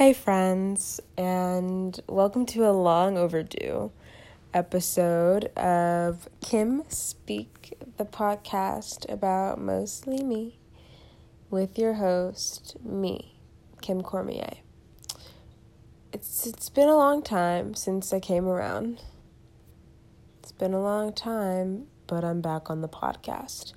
Hey friends, and welcome to a long overdue episode of Kim Speak, the podcast about mostly me, with your host, me, Kim Cormier. It's been a long time since I came around. It's been a long time, but I'm back on the podcast.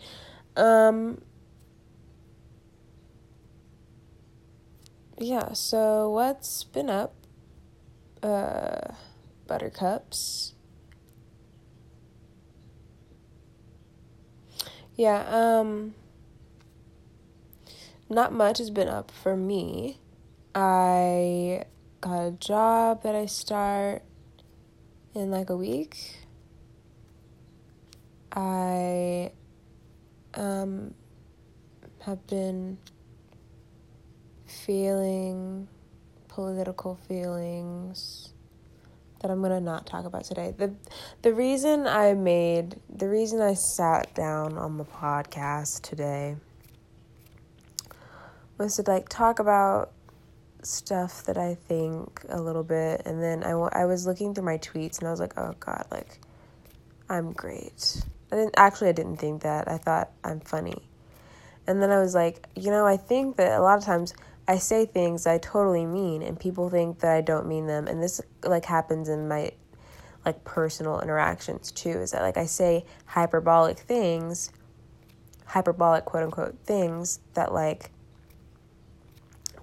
Yeah, so what's been up, buttercups? Yeah, not much has been up for me. I got a job that I start in like a week. I have been feeling political feelings that I'm gonna not talk about today. The reason I sat down on the podcast today was to like talk about stuff that I think a little bit, and then I was looking through my tweets and I was like, oh god, like I'm great. I didn't think that. I thought I'm funny, and then I was like, you know, I think that a lot of times I say things I totally mean, and people think that I don't mean them, and this, like, happens in my, like, personal interactions, too, is that, like, I say hyperbolic, quote-unquote, things that, like,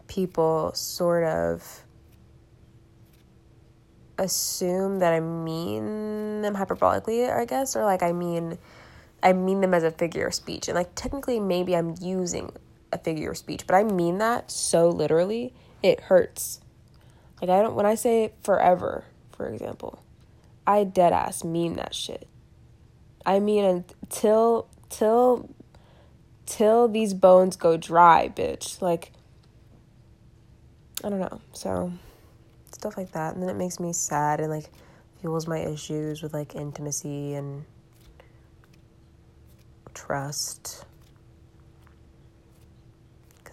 people sort of assume that I mean them hyperbolically, I guess, or, like, I mean them as a figure of speech, and, like, technically maybe I'm using a figure of speech, but I mean that so literally it hurts. Like, I don't, when I say forever, for example, I dead ass mean that shit. I mean until these bones go dry, bitch. Like, I don't know. So stuff like that, and then it makes me sad and like fuels my issues with like intimacy and trust.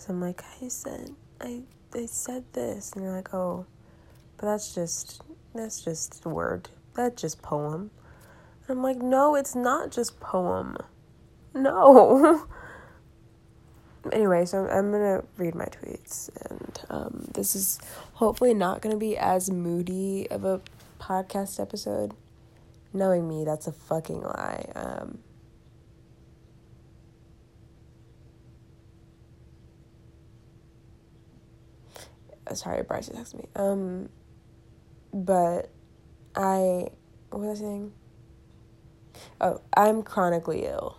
I'm like, I said this, and you're like, oh, but that's just a word, that's just poem. And I'm like, no, it's not just poem, no. Anyway, so I'm gonna read my tweets, and this is hopefully not gonna be as moody of a podcast episode. Knowing me, that's a fucking lie. Sorry, Bryce texted me. But what was I saying? Oh, I'm chronically ill.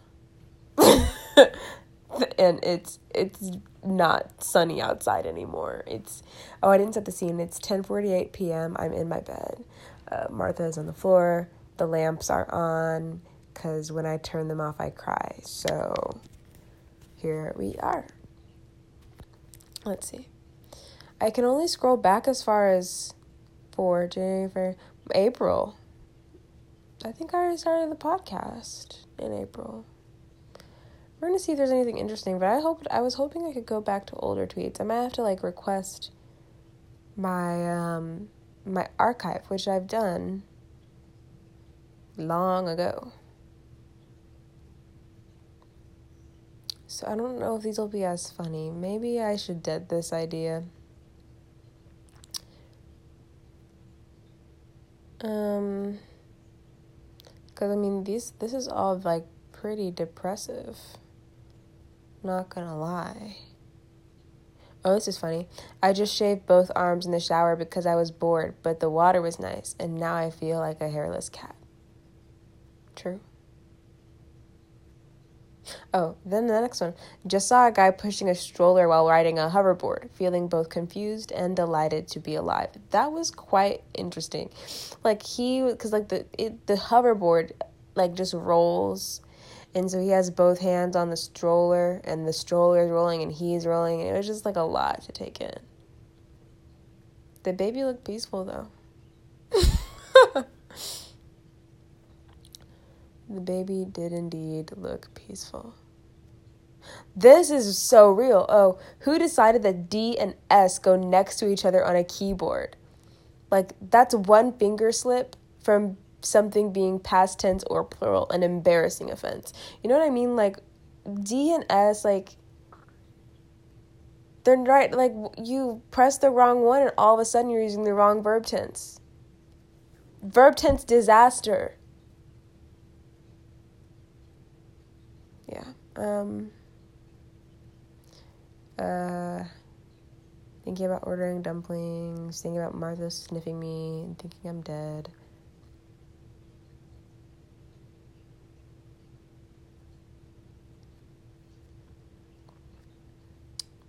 And it's not sunny outside anymore. I didn't set the scene. It's 10:48 p.m. I'm in my bed. Martha is on the floor. The lamps are on, because when I turn them off, I cry. So here we are. Let's see. I can only scroll back as far as April. I think I already started the podcast in April. We're going to see if there's anything interesting, but I was hoping I could go back to older tweets. I might have to like request my my archive, which I've done long ago. So I don't know if these will be as funny. Maybe I should dead this idea. Because I mean, this is all like pretty depressive, not gonna lie. Oh, this is funny. I just shaved both arms in the shower because I was bored, but the water was nice, and now I feel like a hairless cat. True. Oh, then the next one. Just saw a guy pushing a stroller while riding a hoverboard, feeling both confused and delighted to be alive. That was quite interesting. Like, because like the hoverboard like just rolls, and so he has both hands on the stroller, and the stroller is rolling and he's rolling, and it was just like a lot to take in. The baby looked peaceful though. The baby did indeed look peaceful. This is so real. Oh, who decided that D and S go next to each other on a keyboard? Like, that's one finger slip from something being past tense or plural, an embarrassing offense. You know what I mean? Like, D and S, like, they're right. Like, you press the wrong one and all of a sudden you're using the wrong verb tense. Verb tense disaster. Yeah. Thinking about ordering dumplings, thinking about Martha sniffing me, and thinking I'm dead.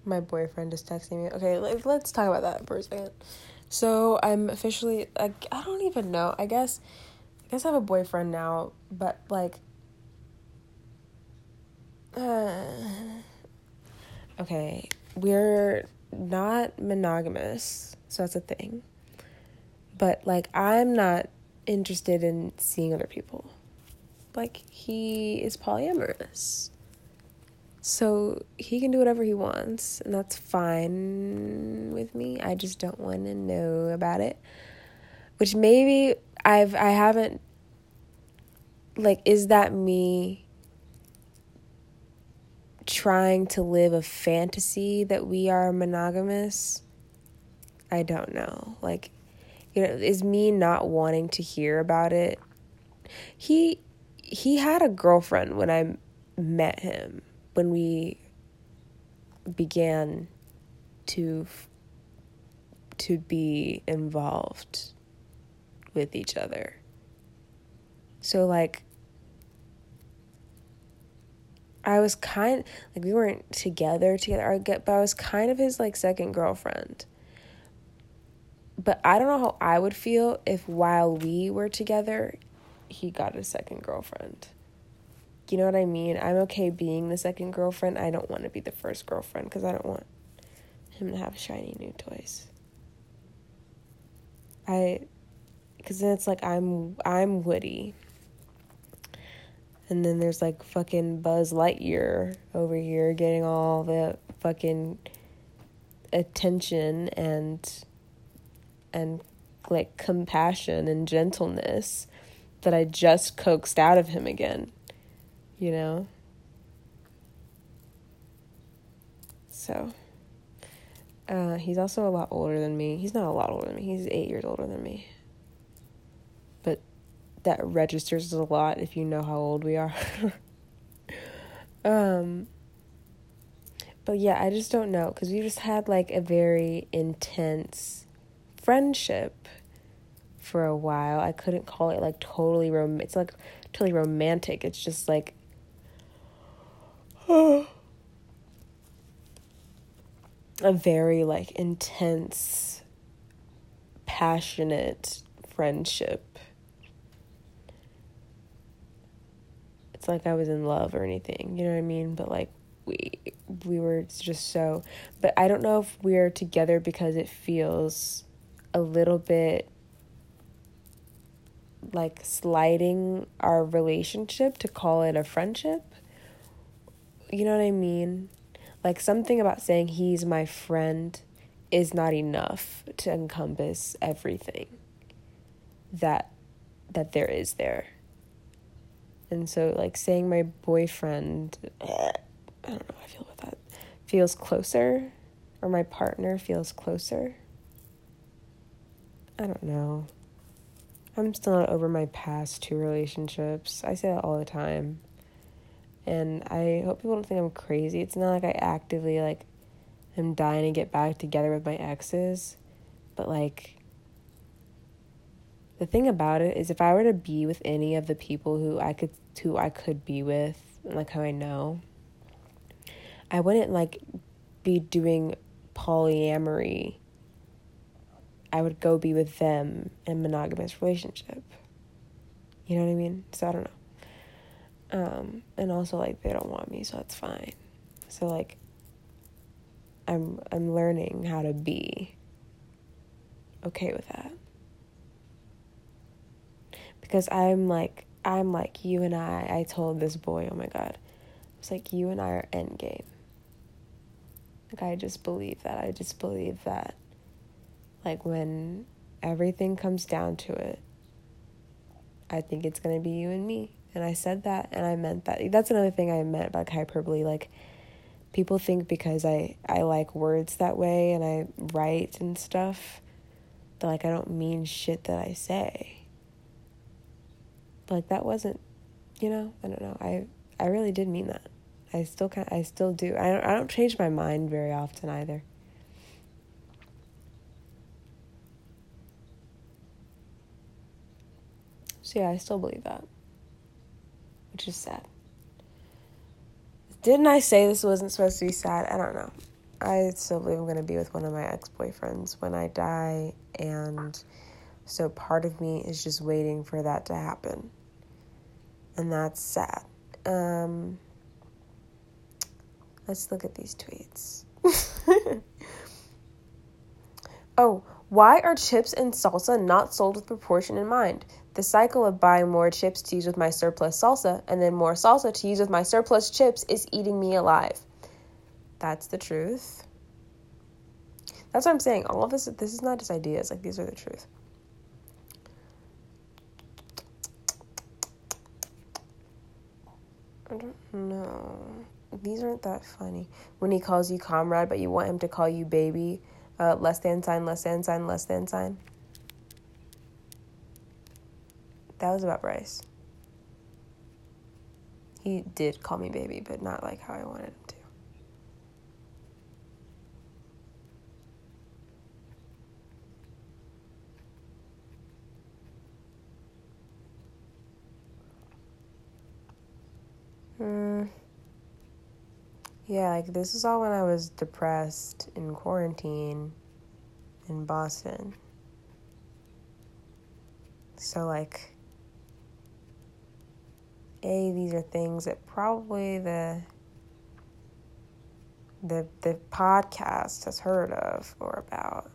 My boyfriend is texting me. Okay, let's talk about that for a second. So I'm officially, like, I don't even know. I guess I have a boyfriend now, but, like, okay, we're not monogamous, so that's a thing. But, like, I'm not interested in seeing other people. Like, he is polyamorous. So he can do whatever he wants, and that's fine with me. I just don't want to know about it. Which maybe I haven't, like, is that me trying to live a fantasy that we are monogamous? I don't know. Like, you know, is me not wanting to hear about it? He had a girlfriend when I met him. When we began to be involved with each other. So, like, I was kind, like, we weren't together, but I was kind of his, like, second girlfriend. But I don't know how I would feel if while we were together, he got a second girlfriend. You know what I mean? I'm okay being the second girlfriend. I don't want to be the first girlfriend because I don't want him to have shiny new toys. Because then it's like I'm Woody. And then there's, like, fucking Buzz Lightyear over here getting all the fucking attention and like, compassion and gentleness that I just coaxed out of him again. You know? So. He's also a lot older than me. He's not a lot older than me. He's 8 years older than me. But that registers a lot if you know how old we are. But yeah, I just don't know. Because we just had, like, a very intense friendship for a while. I couldn't call it, like, totally romantic. It's just, like, a very, like, intense, passionate friendship. It's like I was in love or anything, you know what I mean? But, like, we were just so... But I don't know if we're together because it feels a little bit... like, sliding our relationship to call it a friendship. You know what I mean? Like, something about saying he's my friend is not enough to encompass everything that there is there. And so, like, saying my boyfriend, I don't know how I feel about that, feels closer, or my partner feels closer. I don't know. I'm still not over my past two relationships. I say that all the time. And I hope people don't think I'm crazy. It's not like I actively, like, am dying to get back together with my exes. But, like, the thing about it is if I were to be with any of the people who I could be with, like, how I know, I wouldn't, like, be doing polyamory. I would go be with them in a monogamous relationship. You know what I mean? So I don't know. And also, like, they don't want me, so that's fine. So, like, I'm learning how to be okay with that. Because I'm like, you and I told this boy, oh my God. It's like, you and I are endgame. Like, I just believe that. I just believe that, like, when everything comes down to it, I think it's going to be you and me. And I said that, and I meant that. That's another thing I meant by hyperbole. Like, people think because I like words that way and I write and stuff, that, like, I don't mean shit that I say. But, like, that wasn't, you know, I don't know. I really did mean that. I still do. I don't change my mind very often either. So yeah, I still believe that, which is sad. Didn't I say this wasn't supposed to be sad? I don't know. I still believe I'm going to be with one of my ex-boyfriends when I die, and so part of me is just waiting for that to happen. And that's sad. Let's look at these tweets. Oh, why are chips and salsa not sold with proportion in mind? The cycle of buying more chips to use with my surplus salsa and then more salsa to use with my surplus chips is eating me alive. That's the truth. That's what I'm saying. All of this is not just ideas. Like, these are the truth. I don't know. These aren't that funny. When he calls you comrade, but you want him to call you baby. Less than sign, less than sign, less than sign. That was about Bryce. He did call me baby, but not like how I wanted him to. Yeah, like, this is all when I was depressed in quarantine in Boston. So, like, A, these are things that probably the podcast has heard of or about.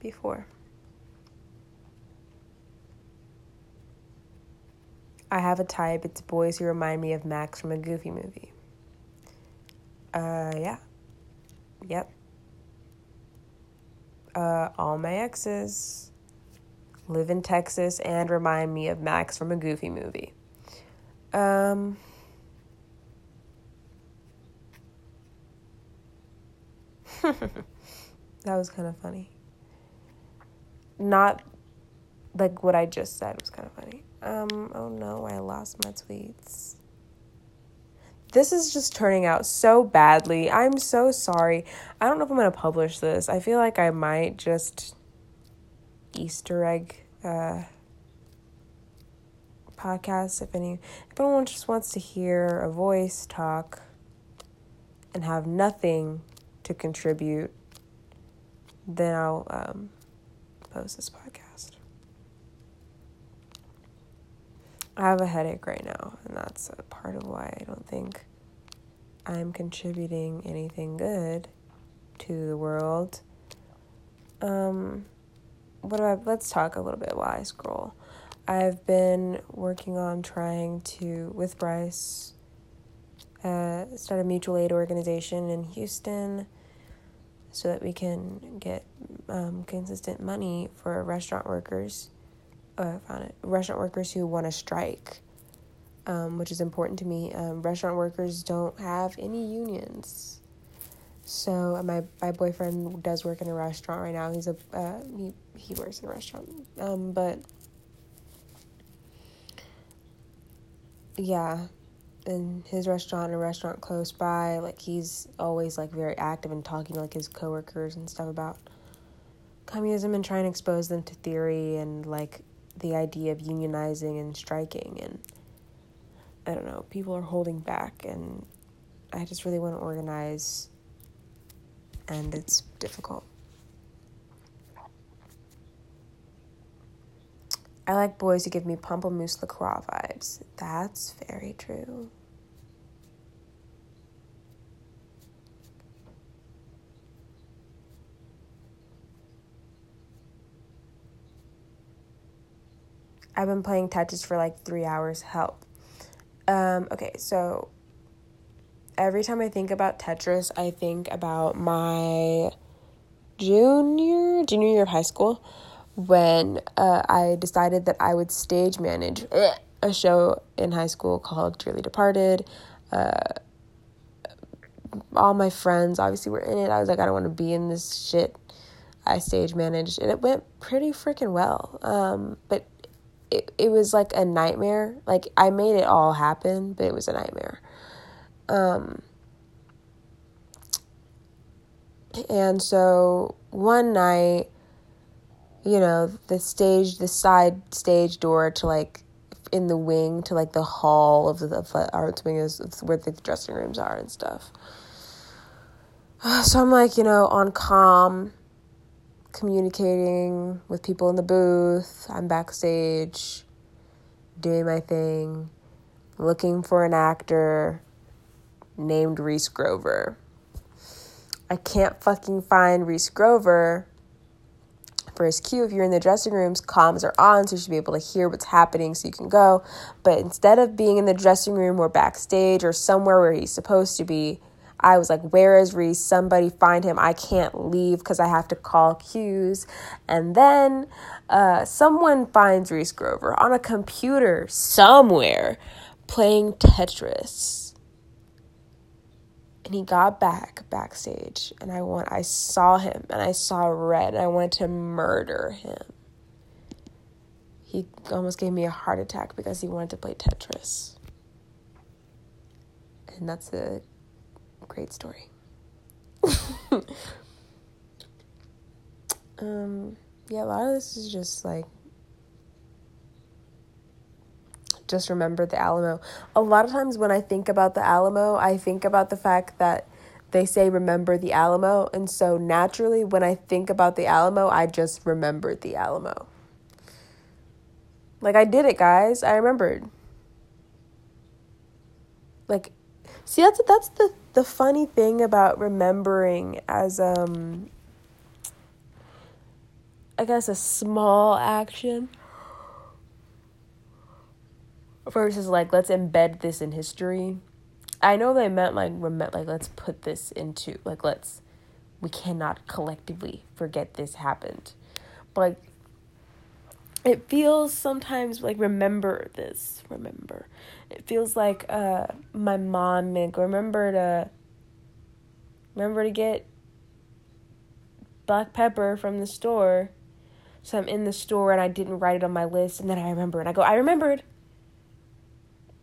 Before. I have a type. It's boys who remind me of Max from A Goofy Movie. Yeah. Yep. All my exes live in Texas and remind me of Max from A Goofy Movie. That was kind of funny. Not like what I just said was kind of funny. Oh no, I lost my tweets. This is just turning out so badly. I'm so sorry. I don't know if I'm going to publish this. I feel like I might just Easter egg podcasts. If anyone just wants to hear a voice talk and have nothing to contribute, then I'll post this podcast. I have a headache right now, and that's a part of why I don't think I'm contributing anything good to the world. Let's talk a little bit while I scroll. I've been working on trying to, with Bryce, start a mutual aid organization in Houston so that we can get consistent money for restaurant workers. I found it. Restaurant workers who want to strike, which is important to me. Restaurant workers don't have any unions. So my boyfriend does work in a restaurant right now. He's he works in a restaurant. But yeah, and his restaurant, a restaurant close by, like, he's always, like, very active and talking to, like, his coworkers and stuff about communism and trying to expose them to theory and, like, the idea of unionizing and striking, and I don't know, people are holding back, and I just really want to organize, and it's difficult. I like boys who give me Pamplemousse La Croix vibes. That's very true. I've been playing Tetris for like 3 hours. Help. Okay, so every time I think about Tetris, I think about my junior year of high school when I decided that I would stage manage a show in high school called Truly Departed. All my friends obviously were in it. I was like, I don't want to be in this shit. I stage managed, and it went pretty freaking well. But it was like a nightmare. Like, I made it all happen, but it was a nightmare. And so one night, you know, the side stage door to, like, in the wing to, like, the hall of the arts wing is where the dressing rooms are and stuff. So I'm, like, you know, on comm, communicating with people in the booth. I'm backstage doing my thing, looking for an actor named Reese Grover. I can't fucking find Reese Grover for his cue. If you're in the dressing rooms, comms are on, so you should be able to hear what's happening so you can go. But instead of being in the dressing room or backstage or somewhere where he's supposed to be, I was like, where is Reese? Somebody find him. I can't leave because I have to call cues. And then someone finds Reese Grover on a computer somewhere playing Tetris. And he got backstage, and I saw him, and I saw red, and I wanted to murder him. He almost gave me a heart attack because he wanted to play Tetris. And that's a great story. Yeah, a lot of this is just like, just remember the Alamo. A lot of times when I think about the Alamo, I think about the fact that they say remember the Alamo, and so naturally when I think about the Alamo, I just remembered the Alamo. Like, I did it, guys. I remembered. Like, see, that's the funny thing about remembering as I guess a small action versus, like, let's embed this in history. I know they meant, like let's put this into, like, we cannot collectively forget this happened. But, like, it feels sometimes like, remember. It feels like my mom, like, remember to get black pepper from the store. So I'm in the store and I didn't write it on my list, and then I remember, and I go, I remembered.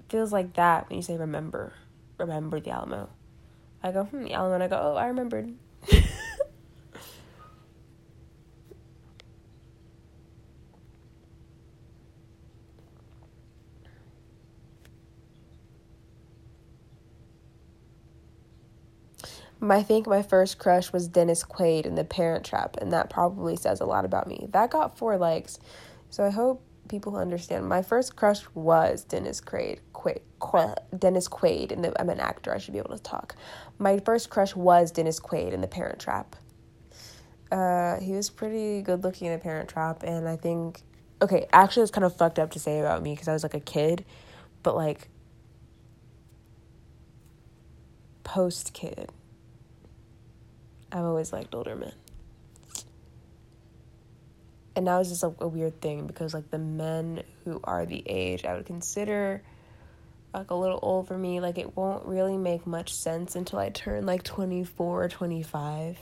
Feels like that when you say remember the Alamo. I go, the Alamo, and I go, oh, I remembered. I think my first crush was Dennis Quaid in The Parent Trap, and that probably says a lot about me. That got 4 likes, so I hope people understand. My first crush was Dennis Quaid, and I'm an actor, I should be able to talk. My first crush was Dennis Quaid in The Parent Trap. He was pretty good looking in The Parent Trap, and I think, okay, actually it's kind of fucked up to say about me because I was like a kid, but like post-kid, I've always liked older men. And now it's just like a weird thing because, like, the men who are the age I would consider, like, a little old for me, like, it won't really make much sense until I turn, like, 24 or 25.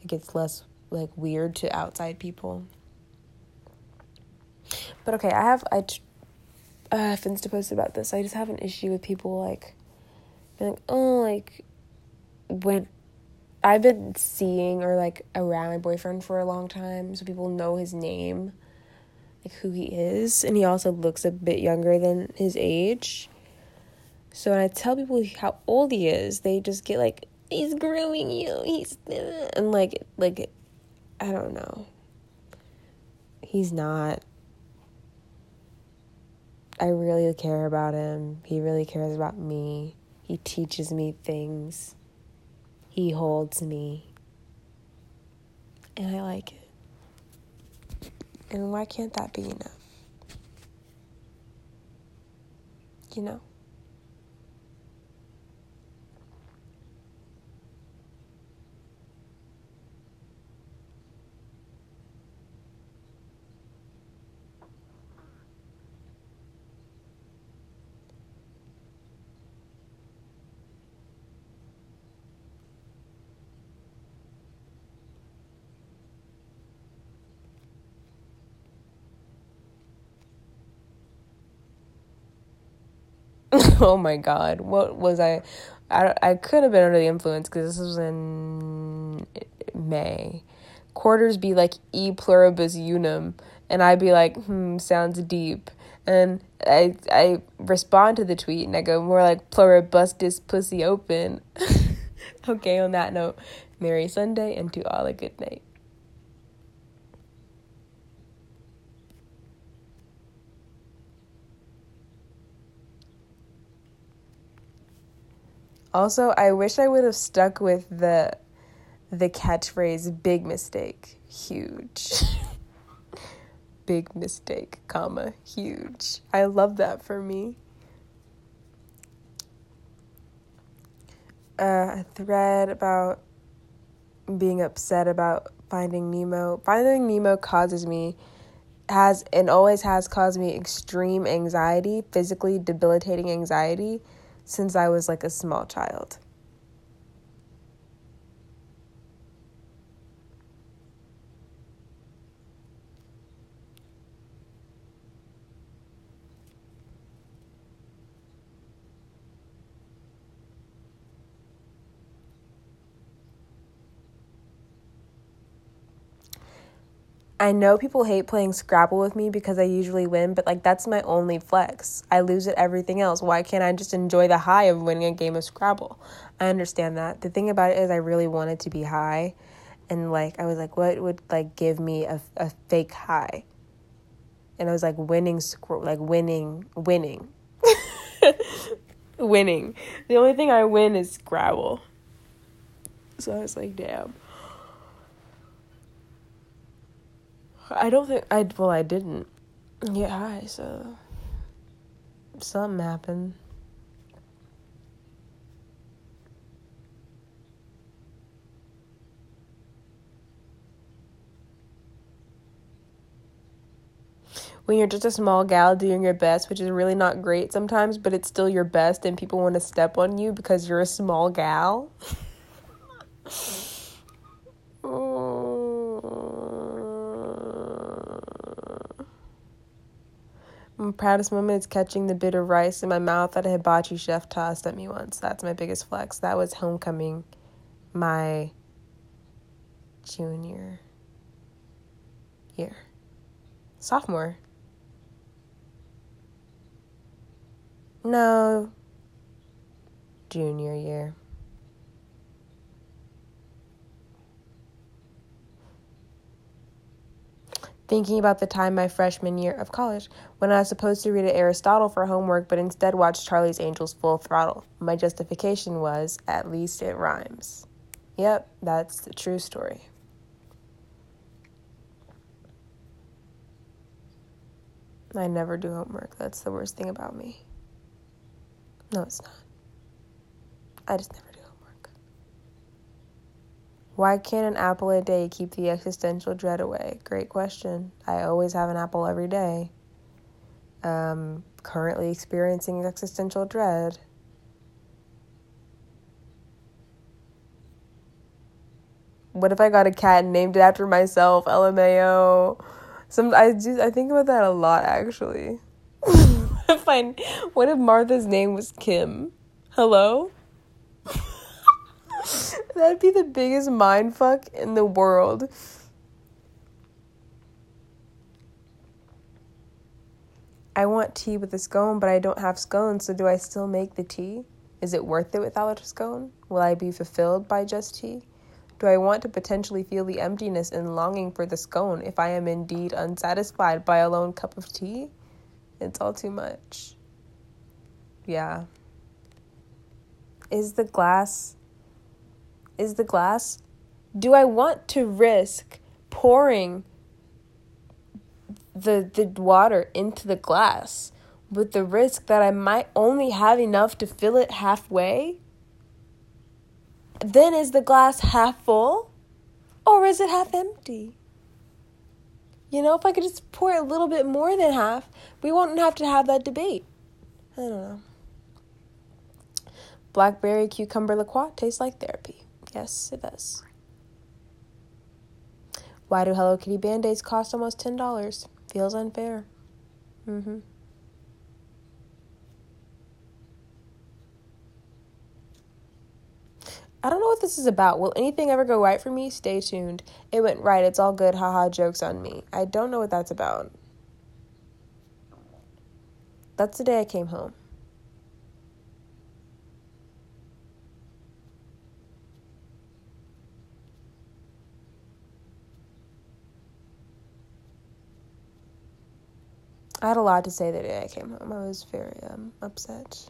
It gets less, like, weird to outside people. But, okay, I have Finsta posted about this. I just have an issue with people, like, being like, oh, like, when I've been seeing or, like, around my boyfriend for a long time, so people know his name, like, who he is, and he also looks a bit younger than his age. So when I tell people how old he is, they just get, like, he's grooming you, he's... And, like, I don't know. He's not. I really care about him. He really cares about me. He teaches me things. He holds me, and I like it. And why can't that be enough? You know? Oh my God, what was I could have been under the influence because this was in May. Quarters be like e pluribus unum, and I'd be like, sounds deep. And I respond to the tweet and I go more like, pluribus dis pussy open. Okay, on that note, Merry Sunday and to all a good night. Also, I wish I would have stuck with the catchphrase, big mistake, huge. Big mistake, comma, huge. I love that for me. A thread about being upset about Finding Nemo. Finding Nemo has always caused me extreme anxiety, physically debilitating anxiety, since I was like a small child. I know people hate playing Scrabble with me because I usually win, but, like, that's my only flex. I lose at everything else. Why can't I just enjoy the high of winning a game of Scrabble? I understand that. The thing about it is I really wanted to be high, and, like, I was like, what would, like, give me a fake high? And I was like, winning. Winning. The only thing I win is Scrabble. So I was like, damn. I didn't get high, so something happened. When you're just a small gal doing your best, which is really not great sometimes, but it's still your best and people want to step on you because you're a small gal. My proudest moment is catching the bit of rice in my mouth that a hibachi chef tossed at me once. That's my biggest flex. That was homecoming, my junior year. Sophomore. No. Junior year. Thinking about the time my freshman year of college when I was supposed to read Aristotle for homework but instead watched Charlie's Angels Full Throttle. My justification was, at least it rhymes. Yep, that's the true story. I never do homework. That's the worst thing about me. No, it's not. I just never do. Why can't an apple a day keep the existential dread away? Great question. I always have an apple every day. Currently experiencing existential dread. What if I got a cat and named it after myself? LMAO. I think about that a lot, actually. What if Martha's name was Kim? Hello? That'd be the biggest mindfuck in the world. I want tea with a scone, but I don't have scones, so do I still make the tea? Is it worth it without a scone? Will I be fulfilled by just tea? Do I want to potentially feel the emptiness and longing for the scone if I am indeed unsatisfied by a lone cup of tea? It's all too much. Yeah. Is the glass? Do I want to risk pouring the water into the glass with the risk that I might only have enough to fill it halfway? Then is the glass half full or is it half empty? You know, if I could just pour a little bit more than half, we wouldn't have to have that debate. I don't know. Blackberry Cucumber La Croix tastes like therapy. Yes, it does. Why do Hello Kitty Band-Aids cost almost $10? Feels unfair. I don't know what this is about. Will anything ever go right for me? Stay tuned. It went right. It's all good. Haha, jokes on me. I don't know what that's about. That's the day I came home. I had a lot to say the day I came home. I was very upset.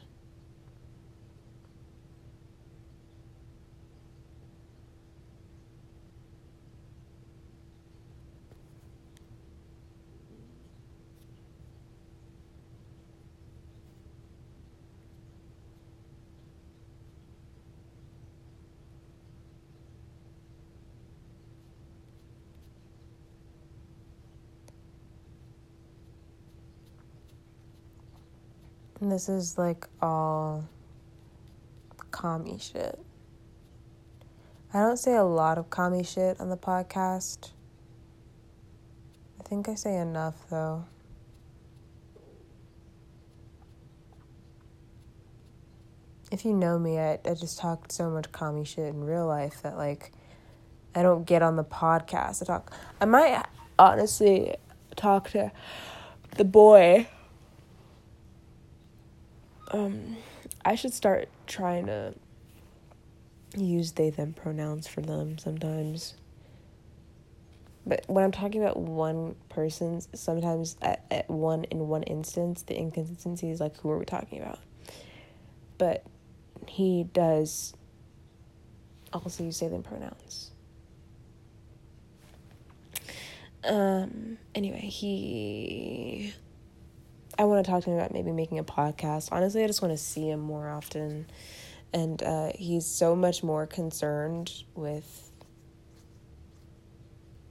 And this is like all commie shit. I don't say a lot of commie shit on the podcast. I think I say enough though. If you know me, I just talk so much commie shit in real life that like I don't get on the podcast. I might honestly talk to the boy. I should start trying to use they, them pronouns for them sometimes. But when I'm talking about one person's, sometimes in one instance, the inconsistency is like, who are we talking about? But he does also use they, them pronouns. Anyway, I want to talk to him about maybe making a podcast. Honestly, I just want to see him more often. And he's so much more concerned with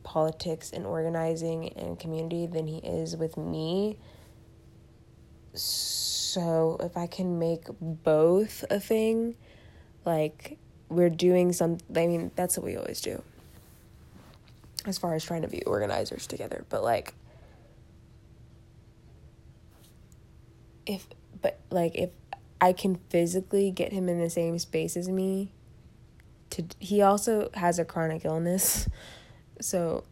politics and organizing and community than he is with me. So if I can make both a thing, like we're doing something, I mean, that's what we always do as far as trying to be organizers together. But like, if I can physically get him in the same space as me, he also has a chronic illness, so,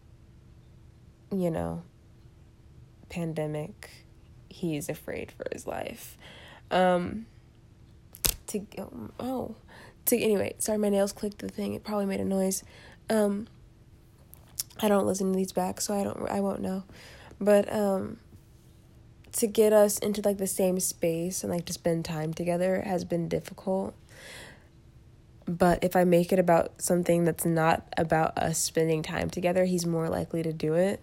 you know, pandemic, he's afraid for his life. Anyway, sorry, my nails clicked the thing. It probably made a noise. I don't listen to these back, so I won't know, but, to get us into, like, the same space and, like, to spend time together has been difficult. But if I make it about something that's not about us spending time together, he's more likely to do it.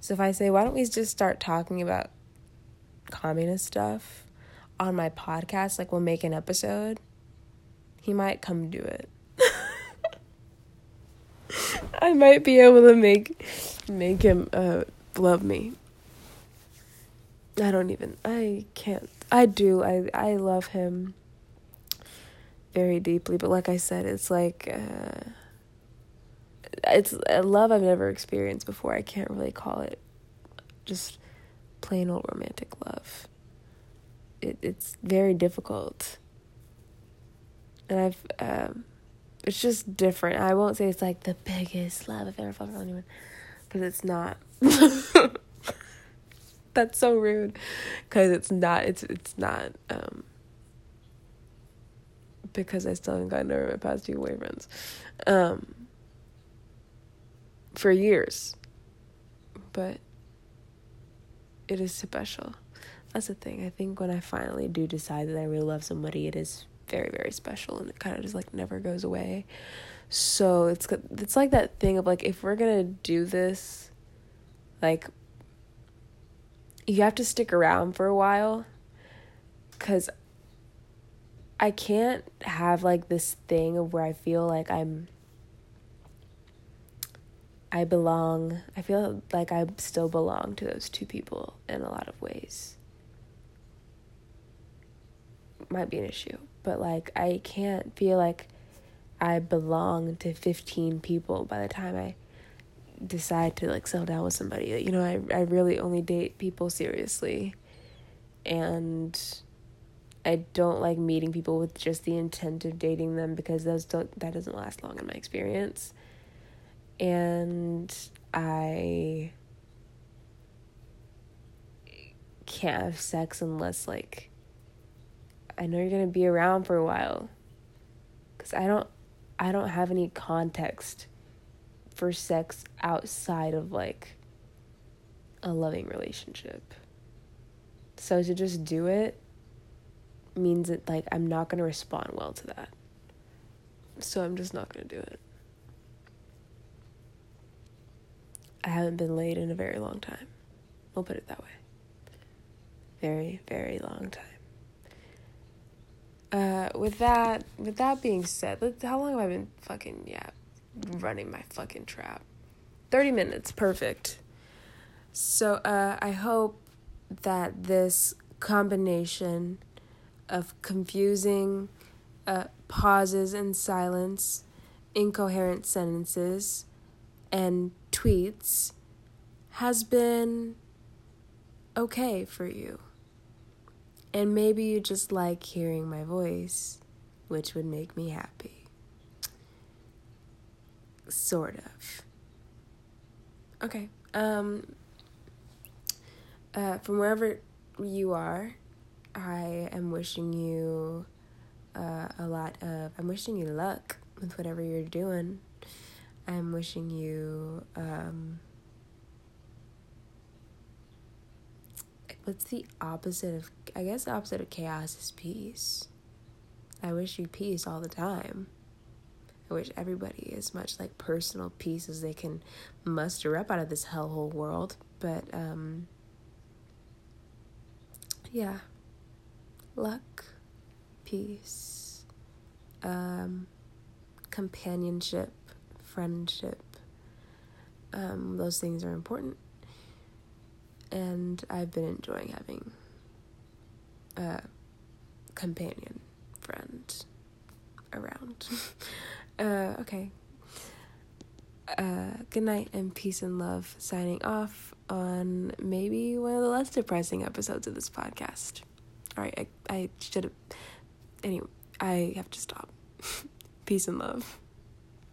So if I say, why don't we just start talking about communist stuff on my podcast, like, we'll make an episode, he might come do it. I might be able to make him love me. I love him very deeply, but like I said, it's like, it's a love I've never experienced before. I can't really call it just plain old romantic love. It's very difficult, and I've, it's just different. I won't say it's like the biggest love I've ever felt for anyone, because it's not. That's so rude, because it's not because I still haven't gotten over my past two boyfriends for years, but it is special. That's the thing. I think when I finally do decide that I really love somebody, it is very, very special, and it kind of just like never goes away. So it's like that thing of like, if we're gonna do this, like, you have to stick around for a while, because I can't have like this thing of where I feel like I belong. I feel like I still belong to those two people in a lot of ways. Might be an issue, but like I can't feel like I belong to 15 people by the time I decide to like settle down with somebody. You know, I really only date people seriously, and I don't like meeting people with just the intent of dating them, because that doesn't last long in my experience. And I can't have sex unless, like, I know you're gonna be around for a while, because I don't have any context for sex outside of, like, a loving relationship. So to just do it means that, like, I'm not gonna respond well to that, so I'm just not gonna do it. I haven't been laid in a very long time. We'll put it that way. Very, very long time. With that being said, how long have I been running my fucking trap? 30 minutes, perfect. So, I hope that this combination of confusing pauses and silence, incoherent sentences, and tweets has been okay for you. And maybe you just like hearing my voice, which would make me happy. Sort of. Okay. From wherever you are, I am wishing you I'm wishing you luck with whatever you're doing. I'm wishing you, what's the opposite of, I guess the opposite of chaos is peace. I wish you peace all the time. I wish everybody as much, like, personal peace as they can muster up out of this hellhole world. But, yeah. Luck, peace, companionship, friendship. Those things are important. And I've been enjoying having a companion friend around. Okay. Good night and peace and love. Signing off on maybe one of the less depressing episodes of this podcast. All right, I should have... Anyway, I have to stop. Peace and love.